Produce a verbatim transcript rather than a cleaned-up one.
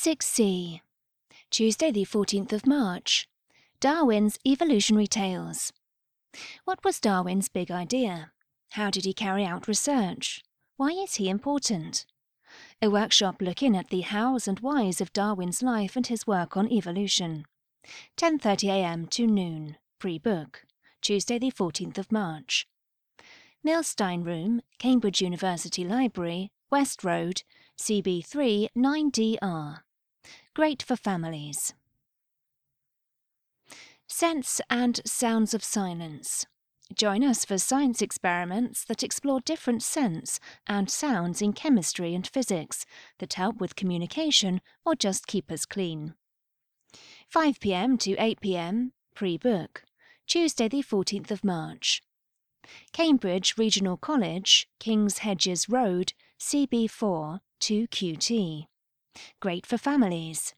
six C. Tuesday the fourteenth of March. Darwin's Evolutionary Tales. What was Darwin's big idea? How did he carry out research? Why is he important? A workshop looking at the hows and whys of Darwin's life and his work on evolution. ten thirty a m to noon. Free book. Tuesday the fourteenth of March. Milstein Room, Cambridge University Library, West Road, C B three nine D R. Great for families. Scents and sounds of silence. Join us for science experiments that explore different scents and sounds in chemistry and physics that help with communication or just keep us clean. five p m to eight p m, pre-book. Tuesday the fourteenth of March. Cambridge Regional College, King's Hedges Road, C B four two Q T. Great for families.